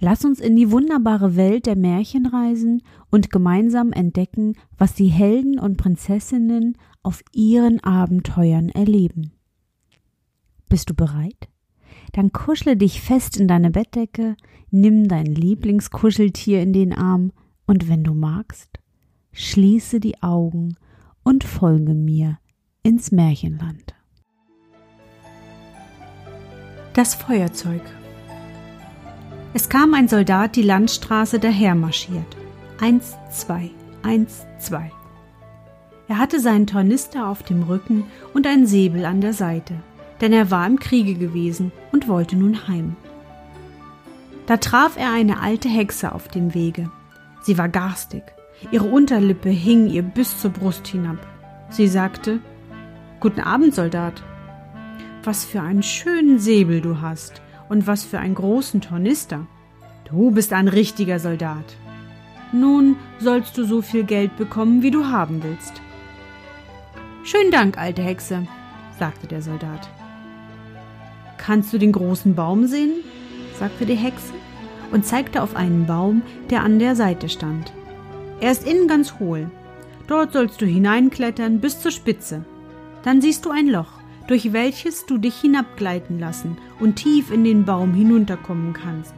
Lass uns in die wunderbare Welt der Märchen reisen und gemeinsam entdecken, was die Helden und Prinzessinnen auf ihren Abenteuern erleben. Bist du bereit? Dann kuschle dich fest in deine Bettdecke, nimm dein Lieblingskuscheltier in den Arm und wenn du magst, schließe die Augen und folge mir ins Märchenland. Das Feuerzeug. Es kam ein Soldat die Landstraße dahermarschiert. 1, 2, 1, 2. Er hatte seinen Tornister auf dem Rücken und einen Säbel an der Seite, denn er war im Kriege gewesen und wollte nun heim. Da traf er eine alte Hexe auf dem Wege. Sie war garstig, ihre Unterlippe hing ihr bis zur Brust hinab. Sie sagte: »Guten Abend, Soldat. Was für einen schönen Säbel du hast. Und was für einen großen Tornister. Du bist ein richtiger Soldat. Nun sollst du so viel Geld bekommen, wie du haben willst.« »Schönen Dank, alte Hexe«, sagte der Soldat. »Kannst du den großen Baum sehen?«, sagte die Hexe und zeigte auf einen Baum, der an der Seite stand. »Er ist innen ganz hohl. Dort sollst du hineinklettern bis zur Spitze. Dann siehst du ein Loch, durch welches du dich hinabgleiten lassen und tief in den Baum hinunterkommen kannst.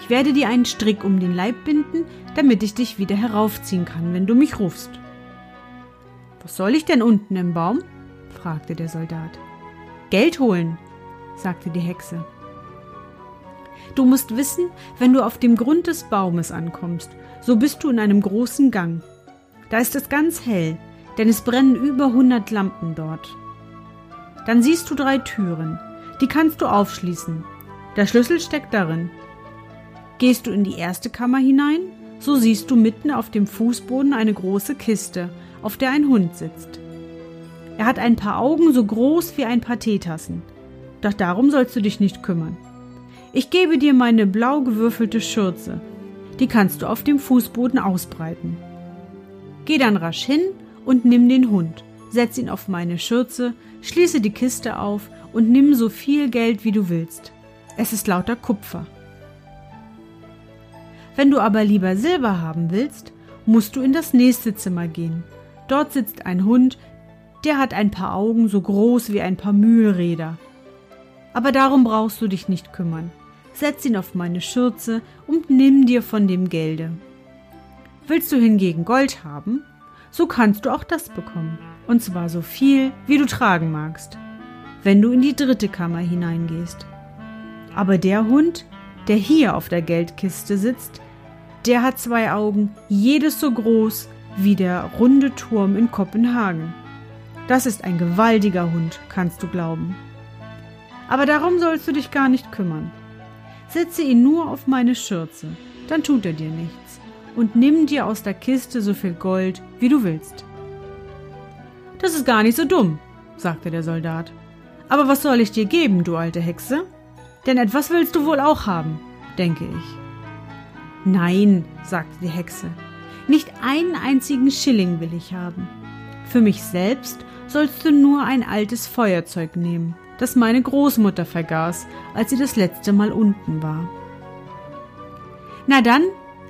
Ich werde dir einen Strick um den Leib binden, damit ich dich wieder heraufziehen kann, wenn du mich rufst.« »Was soll ich denn unten im Baum?«, fragte der Soldat. »Geld holen«, sagte die Hexe. »Du musst wissen, wenn du auf dem Grund des Baumes ankommst, so bist du in einem großen Gang. Da ist es ganz hell, denn es brennen über 100 Lampen dort. Dann siehst du 3 Türen, die kannst du aufschließen. Der Schlüssel steckt darin. Gehst du in die erste Kammer hinein, so siehst du mitten auf dem Fußboden eine große Kiste, auf der ein Hund sitzt. Er hat ein paar Augen so groß wie ein paar Teetassen, doch darum sollst du dich nicht kümmern. Ich gebe dir meine blau gewürfelte Schürze, die kannst du auf dem Fußboden ausbreiten. Geh dann rasch hin und nimm den Hund. Setz ihn auf meine Schürze, schließe die Kiste auf und nimm so viel Geld, wie du willst. Es ist lauter Kupfer. Wenn du aber lieber Silber haben willst, musst du in das nächste Zimmer gehen. Dort sitzt ein Hund, der hat ein paar Augen so groß wie ein paar Mühlräder. Aber darum brauchst du dich nicht kümmern. Setz ihn auf meine Schürze und nimm dir von dem Gelde. Willst du hingegen Gold haben, so kannst du auch das bekommen. Und zwar so viel, wie du tragen magst, wenn du in die dritte Kammer hineingehst. Aber der Hund, der hier auf der Geldkiste sitzt, der hat 2 Augen, jedes so groß wie der runde Turm in Kopenhagen. Das ist ein gewaltiger Hund, kannst du glauben. Aber darum sollst du dich gar nicht kümmern. Setze ihn nur auf meine Schürze, dann tut er dir nichts. Und nimm dir aus der Kiste so viel Gold, wie du willst.« »Das ist gar nicht so dumm«, sagte der Soldat. »Aber was soll ich dir geben, du alte Hexe? Denn etwas willst du wohl auch haben, denke ich.« »Nein«, sagte die Hexe, »nicht einen einzigen Schilling will ich haben. Für mich selbst sollst du nur ein altes Feuerzeug nehmen, das meine Großmutter vergaß, als sie das letzte Mal unten war.« »Na dann,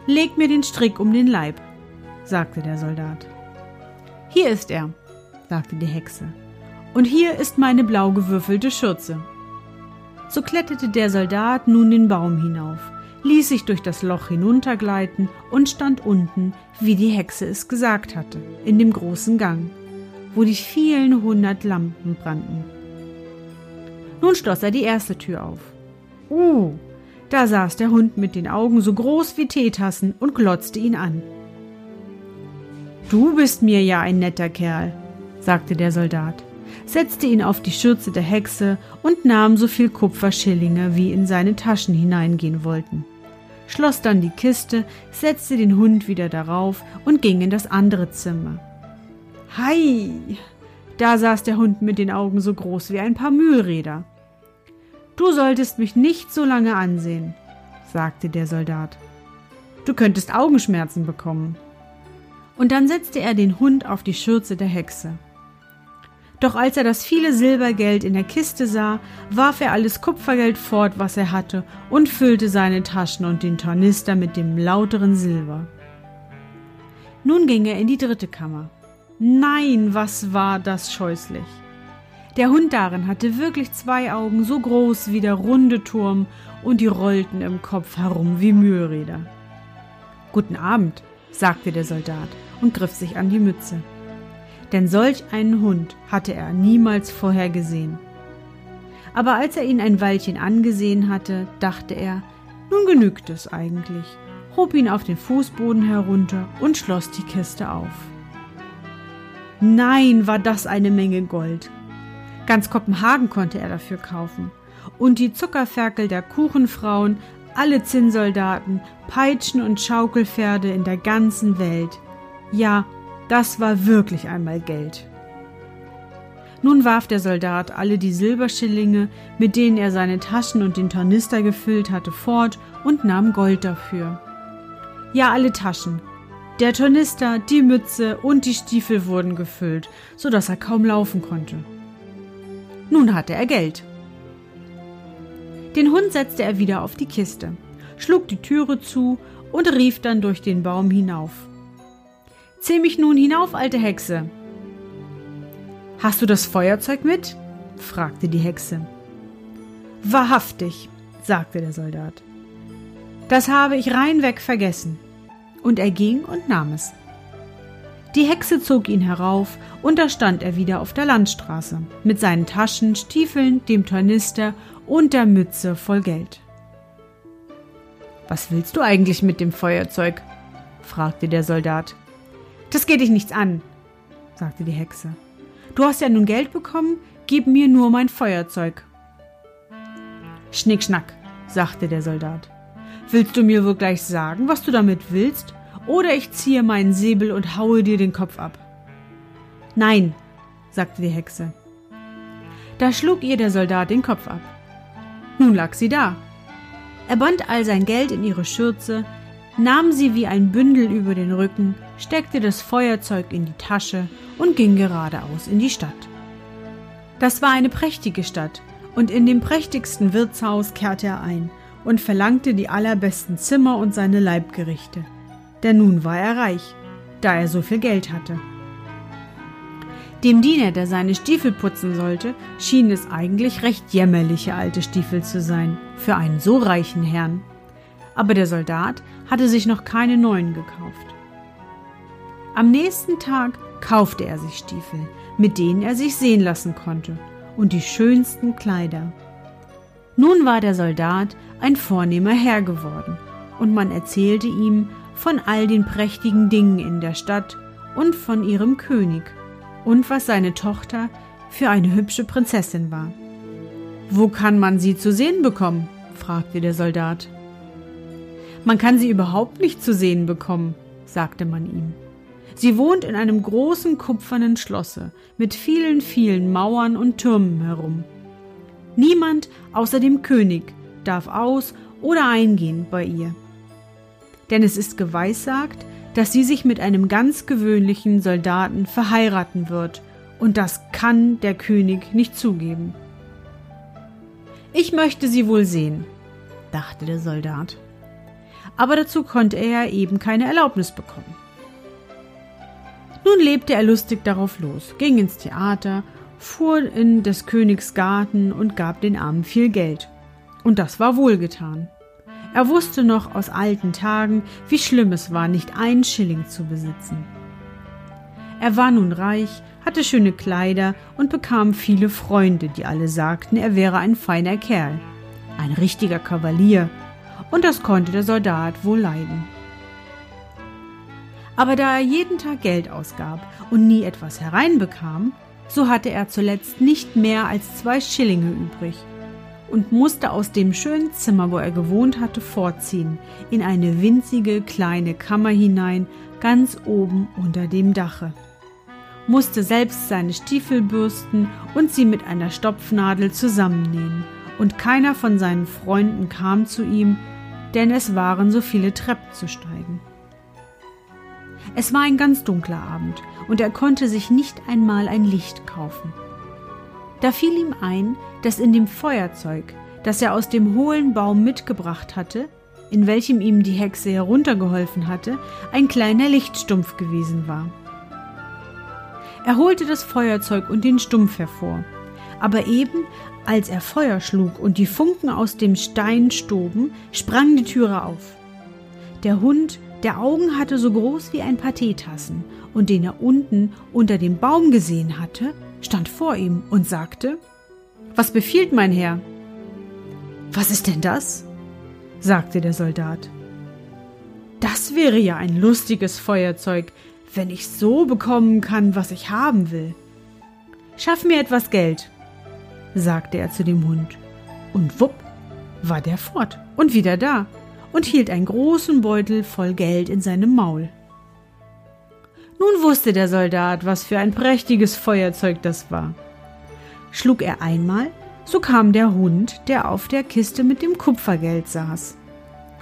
leg mir den Strick um den Leib«, sagte der Soldat. »Hier ist er«, sagte die Hexe, »und hier ist meine blau gewürfelte Schürze.« So kletterte der Soldat nun den Baum hinauf, ließ sich durch das Loch hinuntergleiten und stand unten, wie die Hexe es gesagt hatte, in dem großen Gang, wo die vielen 100 Lampen brannten. Nun schloss er die erste Tür auf. Da saß der Hund mit den Augen so groß wie Teetassen und glotzte ihn an. »Du bist mir ja ein netter Kerl«, sagte der Soldat, setzte ihn auf die Schürze der Hexe und nahm so viel Kupferschillinge, wie in seine Taschen hineingehen wollten. schloss dann die Kiste, setzte den Hund wieder darauf und ging in das andere Zimmer. Hei! Da saß der Hund mit den Augen so groß wie ein paar Mühlräder. »Du solltest mich nicht so lange ansehen«, sagte der Soldat. »Du könntest Augenschmerzen bekommen.« Und dann setzte er den Hund auf die Schürze der Hexe. Doch als er das viele Silbergeld in der Kiste sah, warf er alles Kupfergeld fort, was er hatte, und füllte seine Taschen und den Tornister mit dem lauteren Silber. Nun ging er in die dritte Kammer. Nein, was war das scheußlich! Der Hund darin hatte wirklich zwei Augen, so groß wie der runde Turm, und die rollten im Kopf herum wie Mühlräder. »Guten Abend«, sagte der Soldat und griff sich an die Mütze. Denn solch einen Hund hatte er niemals vorher gesehen. Aber als er ihn ein Weilchen angesehen hatte, dachte er, nun genügt es eigentlich, hob ihn auf den Fußboden herunter und schloss die Kiste auf. Nein, war das eine Menge Gold! Ganz Kopenhagen konnte er dafür kaufen. Und die Zuckerferkel der Kuchenfrauen, alle Zinnsoldaten, Peitschen und Schaukelpferde in der ganzen Welt. Ja, das war wirklich einmal Geld. Nun warf der Soldat alle die Silberschillinge, mit denen er seine Taschen und den Tornister gefüllt hatte, fort und nahm Gold dafür. Ja, alle Taschen. Der Tornister, die Mütze und die Stiefel wurden gefüllt, sodass er kaum laufen konnte. Nun hatte er Geld. Den Hund setzte er wieder auf die Kiste, schlug die Türe zu und rief dann durch den Baum hinauf. »Zieh mich nun hinauf, alte Hexe!« »Hast du das Feuerzeug mit?« fragte die Hexe. »Wahrhaftig«, sagte der Soldat. »Das habe ich reinweg vergessen.« Und er ging und nahm es. Die Hexe zog ihn herauf, und da stand er wieder auf der Landstraße, mit seinen Taschen, Stiefeln, dem Tornister und der Mütze voll Geld. »Was willst du eigentlich mit dem Feuerzeug?« fragte der Soldat. »Das geht dich nichts an«, sagte die Hexe. »Du hast ja nun Geld bekommen, gib mir nur mein Feuerzeug.« »Schnickschnack«, sagte der Soldat. »Willst du mir wohl gleich sagen, was du damit willst, oder ich ziehe meinen Säbel und haue dir den Kopf ab?« »Nein«, sagte die Hexe. Da schlug ihr der Soldat den Kopf ab. Nun lag sie da. Er band all sein Geld in ihre Schürze, nahm sie wie ein Bündel über den Rücken, steckte das Feuerzeug in die Tasche und ging geradeaus in die Stadt. Das war eine prächtige Stadt, und in dem prächtigsten Wirtshaus kehrte er ein und verlangte die allerbesten Zimmer und seine Leibgerichte. Denn nun war er reich, da er so viel Geld hatte. Dem Diener, der seine Stiefel putzen sollte, schienen es eigentlich recht jämmerliche alte Stiefel zu sein, für einen so reichen Herrn. Aber der Soldat hatte sich noch keine neuen gekauft. Am nächsten Tag kaufte er sich Stiefel, mit denen er sich sehen lassen konnte, und die schönsten Kleider. Nun war der Soldat ein vornehmer Herr geworden, und man erzählte ihm von all den prächtigen Dingen in der Stadt und von ihrem König und was seine Tochter für eine hübsche Prinzessin war. »Wo kann man sie zu sehen bekommen?« fragte der Soldat. »Man kann sie überhaupt nicht zu sehen bekommen«, sagte man ihm. »Sie wohnt in einem großen kupfernen Schlosse mit vielen, vielen Mauern und Türmen herum. Niemand außer dem König darf aus- oder eingehen bei ihr. Denn es ist geweissagt, dass sie sich mit einem ganz gewöhnlichen Soldaten verheiraten wird, und das kann der König nicht zugeben.« »Ich möchte sie wohl sehen«, dachte der Soldat. Aber dazu konnte er eben keine Erlaubnis bekommen. Nun lebte er lustig darauf los, ging ins Theater, fuhr in des Königs Garten und gab den Armen viel Geld. Und das war wohlgetan. Er wusste noch aus alten Tagen, wie schlimm es war, nicht einen Schilling zu besitzen. Er war nun reich, hatte schöne Kleider und bekam viele Freunde, die alle sagten, er wäre ein feiner Kerl, ein richtiger Kavalier, und das konnte der Soldat wohl leiden. Aber da er jeden Tag Geld ausgab und nie etwas hereinbekam, so hatte er zuletzt nicht mehr als 2 Schillinge übrig. und musste aus dem schönen Zimmer, wo er gewohnt hatte, vorziehen, in eine winzige kleine Kammer hinein, ganz oben unter dem Dache. Musste selbst seine Stiefel bürsten und sie mit einer Stopfnadel zusammennähen, und keiner von seinen Freunden kam zu ihm, denn es waren so viele Treppen zu steigen. Es war ein ganz dunkler Abend, und er konnte sich nicht einmal ein Licht kaufen. Da fiel ihm ein, dass in dem Feuerzeug, das er aus dem hohlen Baum mitgebracht hatte, in welchem ihm die Hexe heruntergeholfen hatte, ein kleiner Lichtstumpf gewesen war. Er holte das Feuerzeug und den Stumpf hervor, aber eben, als er Feuer schlug und die Funken aus dem Stein stoben, sprang die Türe auf. Der Hund, der Augen hatte so groß wie ein paar Teetassen und den er unten unter dem Baum gesehen hatte, stand vor ihm und sagte: »Was befiehlt mein Herr?« »Was ist denn das?« sagte der Soldat. »Das wäre ja ein lustiges Feuerzeug, wenn ich so bekommen kann, was ich haben will. Schaff mir etwas Geld«, sagte er zu dem Hund. Und wupp, war der fort und wieder da und hielt einen großen Beutel voll Geld in seinem Maul. Nun wusste der Soldat, was für ein prächtiges Feuerzeug das war. Schlug er einmal, so kam der Hund, der auf der Kiste mit dem Kupfergeld saß.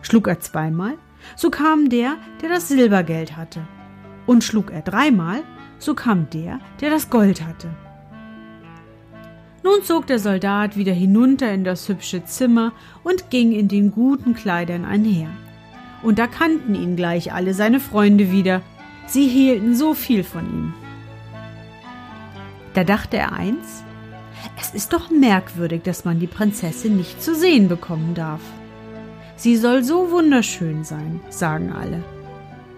Schlug er zweimal, so kam der, der das Silbergeld hatte. Und schlug er dreimal, so kam der, der das Gold hatte. Nun zog der Soldat wieder hinunter in das hübsche Zimmer und ging in den guten Kleidern einher. Und da kannten ihn gleich alle seine Freunde wieder, sie hielten so viel von ihm. Da dachte er eins: Es ist doch merkwürdig, dass man die Prinzessin nicht zu sehen bekommen darf. Sie soll so wunderschön sein, sagen alle.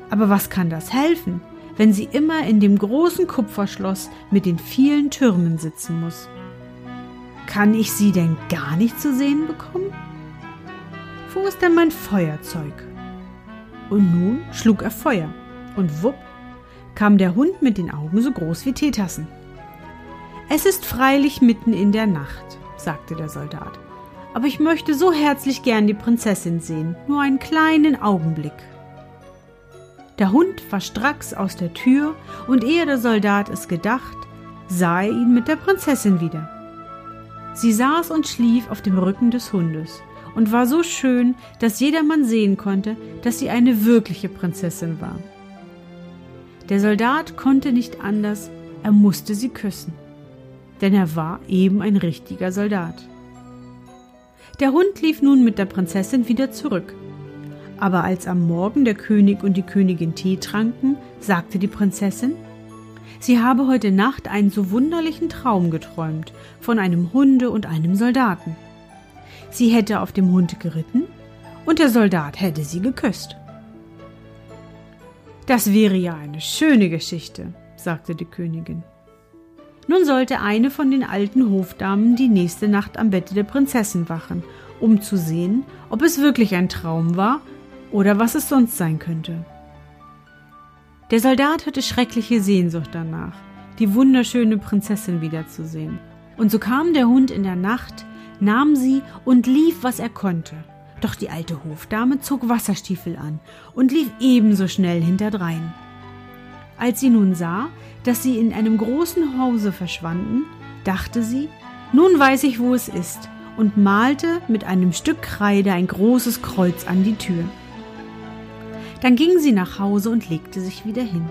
Aber was kann das helfen, wenn sie immer in dem großen Kupferschloss mit den vielen Türmen sitzen muss? Kann ich sie denn gar nicht zu sehen bekommen? Wo ist denn mein Feuerzeug? Und nun schlug er Feuer, und wupp, kam der Hund mit den Augen so groß wie Teetassen. »Es ist freilich mitten in der Nacht«, sagte der Soldat, »aber ich möchte so herzlich gern die Prinzessin sehen, nur einen kleinen Augenblick.« Der Hund war stracks aus der Tür, und ehe der Soldat es gedacht, sah er ihn mit der Prinzessin wieder. Sie saß und schlief auf dem Rücken des Hundes und war so schön, dass jedermann sehen konnte, dass sie eine wirkliche Prinzessin war. Der Soldat konnte nicht anders, er musste sie küssen, denn er war eben ein richtiger Soldat. Der Hund lief nun mit der Prinzessin wieder zurück. Aber als am Morgen der König und die Königin Tee tranken, sagte die Prinzessin: Sie habe heute Nacht einen so wunderlichen Traum geträumt von einem Hunde und einem Soldaten. Sie hätte auf dem Hund geritten und der Soldat hätte sie geküsst. Das wäre ja eine schöne Geschichte, sagte die Königin. Nun sollte eine von den alten Hofdamen die nächste Nacht am Bette der Prinzessin wachen, um zu sehen, ob es wirklich ein Traum war oder was es sonst sein könnte. Der Soldat hatte schreckliche Sehnsucht danach, die wunderschöne Prinzessin wiederzusehen. Und so kam der Hund in der Nacht, nahm sie und lief, was er konnte. Doch die alte Hofdame zog Wasserstiefel an und lief ebenso schnell hinterdrein. Als sie nun sah, dass sie in einem großen Hause verschwanden, dachte sie: Nun weiß ich, wo es ist, und malte mit einem Stück Kreide ein großes Kreuz an die Tür. Dann ging sie nach Hause und legte sich wieder hin.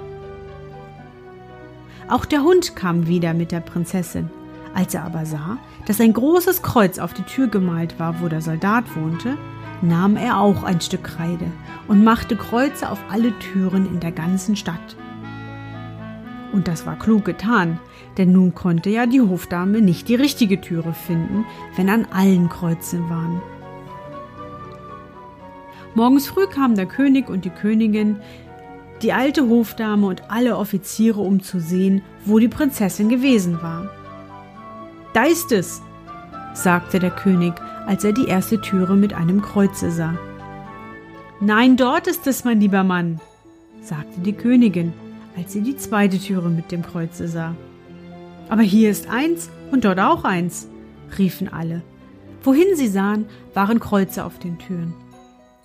Auch der Hund kam wieder mit der Prinzessin. Als er aber sah, dass ein großes Kreuz auf die Tür gemalt war, wo der Soldat wohnte, nahm er auch ein Stück Kreide und machte Kreuze auf alle Türen in der ganzen Stadt. Und das war klug getan, denn nun konnte ja die Hofdame nicht die richtige Türe finden, wenn an allen Kreuzen waren. Morgens früh kamen der König und die Königin, die alte Hofdame und alle Offiziere, um zu sehen, wo die Prinzessin gewesen war. »Da ist es«, sagte der König, als er die erste Türe mit einem Kreuze sah. »Nein, dort ist es, mein lieber Mann«, sagte die Königin, als sie die zweite Türe mit dem Kreuze sah. »Aber hier ist eins und dort auch eins«, riefen alle. Wohin sie sahen, waren Kreuze auf den Türen.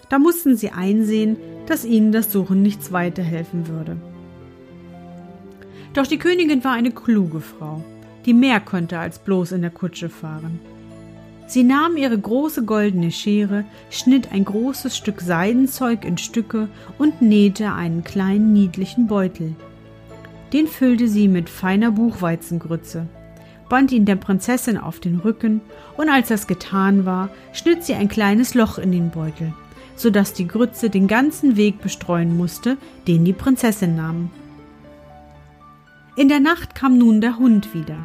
Da mussten sie einsehen, dass ihnen das Suchen nichts weiterhelfen würde. Doch die Königin war eine kluge Frau, die mehr konnte als bloß in der Kutsche fahren. Sie nahm ihre große goldene Schere, schnitt ein großes Stück Seidenzeug in Stücke und nähte einen kleinen niedlichen Beutel. Den füllte sie mit feiner Buchweizengrütze, band ihn der Prinzessin auf den Rücken und als das getan war, schnitt sie ein kleines Loch in den Beutel, sodass die Grütze den ganzen Weg bestreuen musste, den die Prinzessin nahm. In der Nacht kam nun der Hund wieder,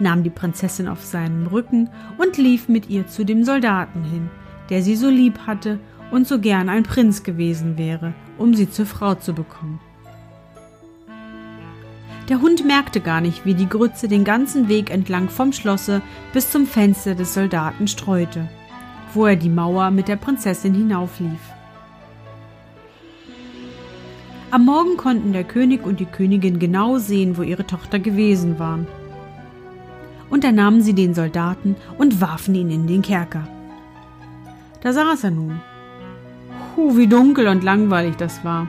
nahm die Prinzessin auf seinem Rücken und lief mit ihr zu dem Soldaten hin, der sie so lieb hatte und so gern ein Prinz gewesen wäre, um sie zur Frau zu bekommen. Der Hund merkte gar nicht, wie die Grütze den ganzen Weg entlang vom Schlosse bis zum Fenster des Soldaten streute, wo er die Mauer mit der Prinzessin hinauflief. Am Morgen konnten der König und die Königin genau sehen, wo ihre Tochter gewesen war. Und da nahmen sie den Soldaten und warfen ihn in den Kerker. Da saß er nun. Wie dunkel und langweilig das war.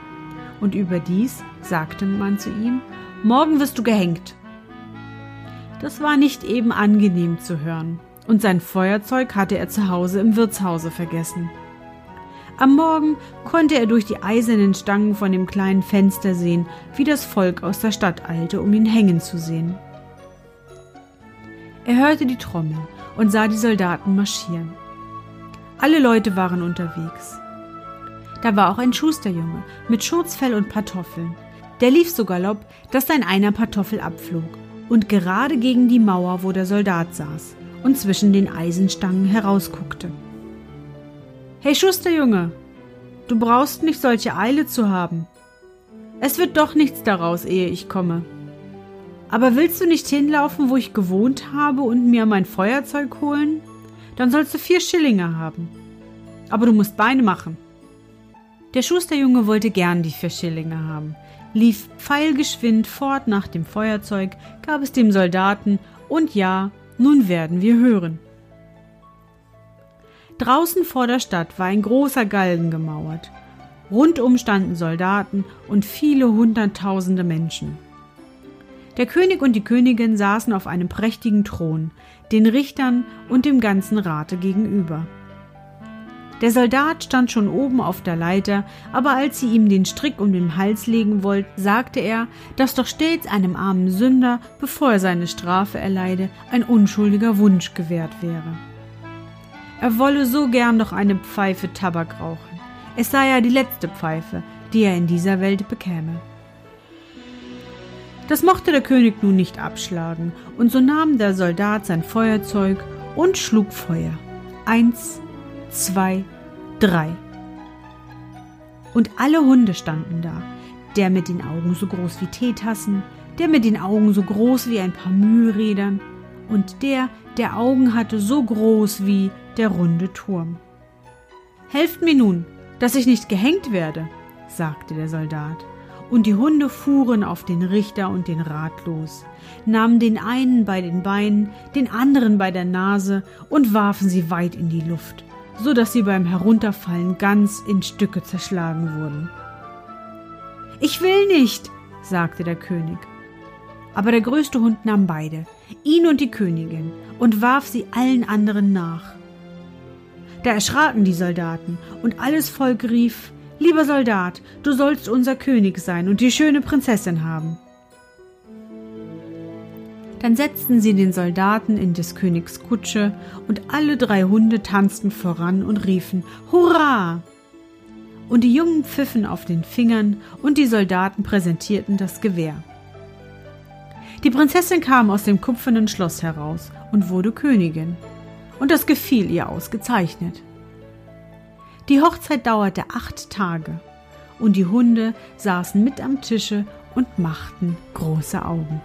Und überdies sagte man zu ihm: Morgen wirst du gehängt. Das war nicht eben angenehm zu hören. Und sein Feuerzeug hatte er zu Hause im Wirtshause vergessen. Am Morgen konnte er durch die eisernen Stangen von dem kleinen Fenster sehen, wie das Volk aus der Stadt eilte, um ihn hängen zu sehen. Er hörte die Trommel und sah die Soldaten marschieren. Alle Leute waren unterwegs. Da war auch ein Schusterjunge mit Schurzfell und Pantoffeln. Der lief so galopp, dass sein einer Pantoffel abflog und gerade gegen die Mauer, wo der Soldat saß und zwischen den Eisenstangen herausguckte. »Hey Schusterjunge, du brauchst nicht solche Eile zu haben. Es wird doch nichts daraus, ehe ich komme. Aber willst du nicht hinlaufen, wo ich gewohnt habe und mir mein Feuerzeug holen? Dann sollst du 4 Schillinge haben. Aber du musst Beine machen.« Der Schusterjunge wollte gern die 4 Schillinge haben, lief pfeilgeschwind fort nach dem Feuerzeug, gab es dem Soldaten und ja, nun werden wir hören. Draußen vor der Stadt war ein großer Galgen gemauert. Rundum standen Soldaten und viele hunderttausende Menschen. Der König und die Königin saßen auf einem prächtigen Thron, den Richtern und dem ganzen Rate gegenüber. Der Soldat stand schon oben auf der Leiter, aber als sie ihm den Strick um den Hals legen wollten, sagte er, dass doch stets einem armen Sünder, bevor er seine Strafe erleide, ein unschuldiger Wunsch gewährt wäre. Er wolle so gern noch eine Pfeife Tabak rauchen. Es sei ja die letzte Pfeife, die er in dieser Welt bekäme. Das mochte der König nun nicht abschlagen, und so nahm der Soldat sein Feuerzeug und schlug Feuer. 1, 2, 3. Und alle Hunde standen da, der mit den Augen so groß wie Teetassen, der mit den Augen so groß wie ein paar Mühlrädern und der Augen hatte so groß wie der runde Turm. »Helft mir nun, dass ich nicht gehängt werde«, sagte der Soldat, und die Hunde fuhren auf den Richter und den Rat los, nahmen den einen bei den Beinen, den anderen bei der Nase und warfen sie weit in die Luft, so dass sie beim Herunterfallen ganz in Stücke zerschlagen wurden. »Ich will nicht«, sagte der König. Aber der größte Hund nahm beide, ihn und die Königin, und warf sie allen anderen nach. Da erschraken die Soldaten und alles Volk rief: »Lieber Soldat, du sollst unser König sein und die schöne Prinzessin haben.« Dann setzten sie den Soldaten in des Königs Kutsche und alle 3 Hunde tanzten voran und riefen: »Hurra!« Und die Jungen pfiffen auf den Fingern und die Soldaten präsentierten das Gewehr. Die Prinzessin kam aus dem kupfernen Schloss heraus und wurde Königin. Und das gefiel ihr ausgezeichnet. Die Hochzeit dauerte 8 Tage und die Hunde saßen mit am Tische und machten große Augen.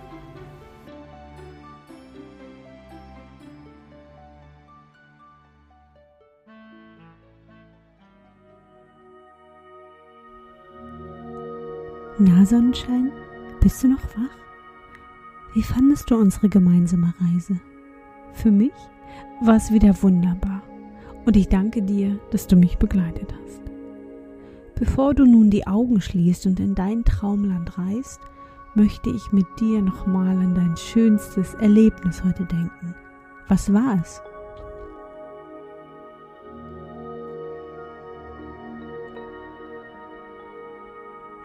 Na, Sonnenschein, bist du noch wach? Wie fandest du unsere gemeinsame Reise? Für mich war es wieder wunderbar. Und ich danke dir, dass du mich begleitet hast. Bevor du nun die Augen schließt und in dein Traumland reist, möchte ich mit dir nochmal an dein schönstes Erlebnis heute denken. Was war es?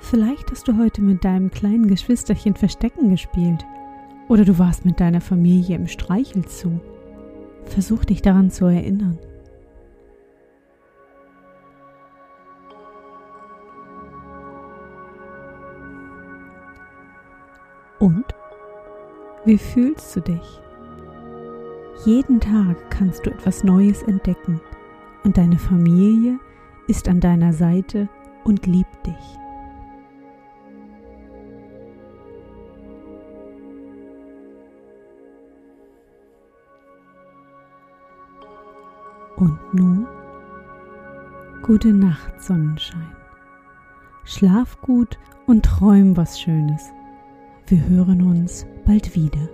Vielleicht hast du heute mit deinem kleinen Geschwisterchen Verstecken gespielt oder du warst mit deiner Familie im Streichelzoo. Versuch dich daran zu erinnern. Und? Wie fühlst du dich? Jeden Tag kannst du etwas Neues entdecken und deine Familie ist an deiner Seite und liebt dich. Und nun, gute Nacht, Sonnenschein. Schlaf gut und träum was Schönes. Wir hören uns bald wieder.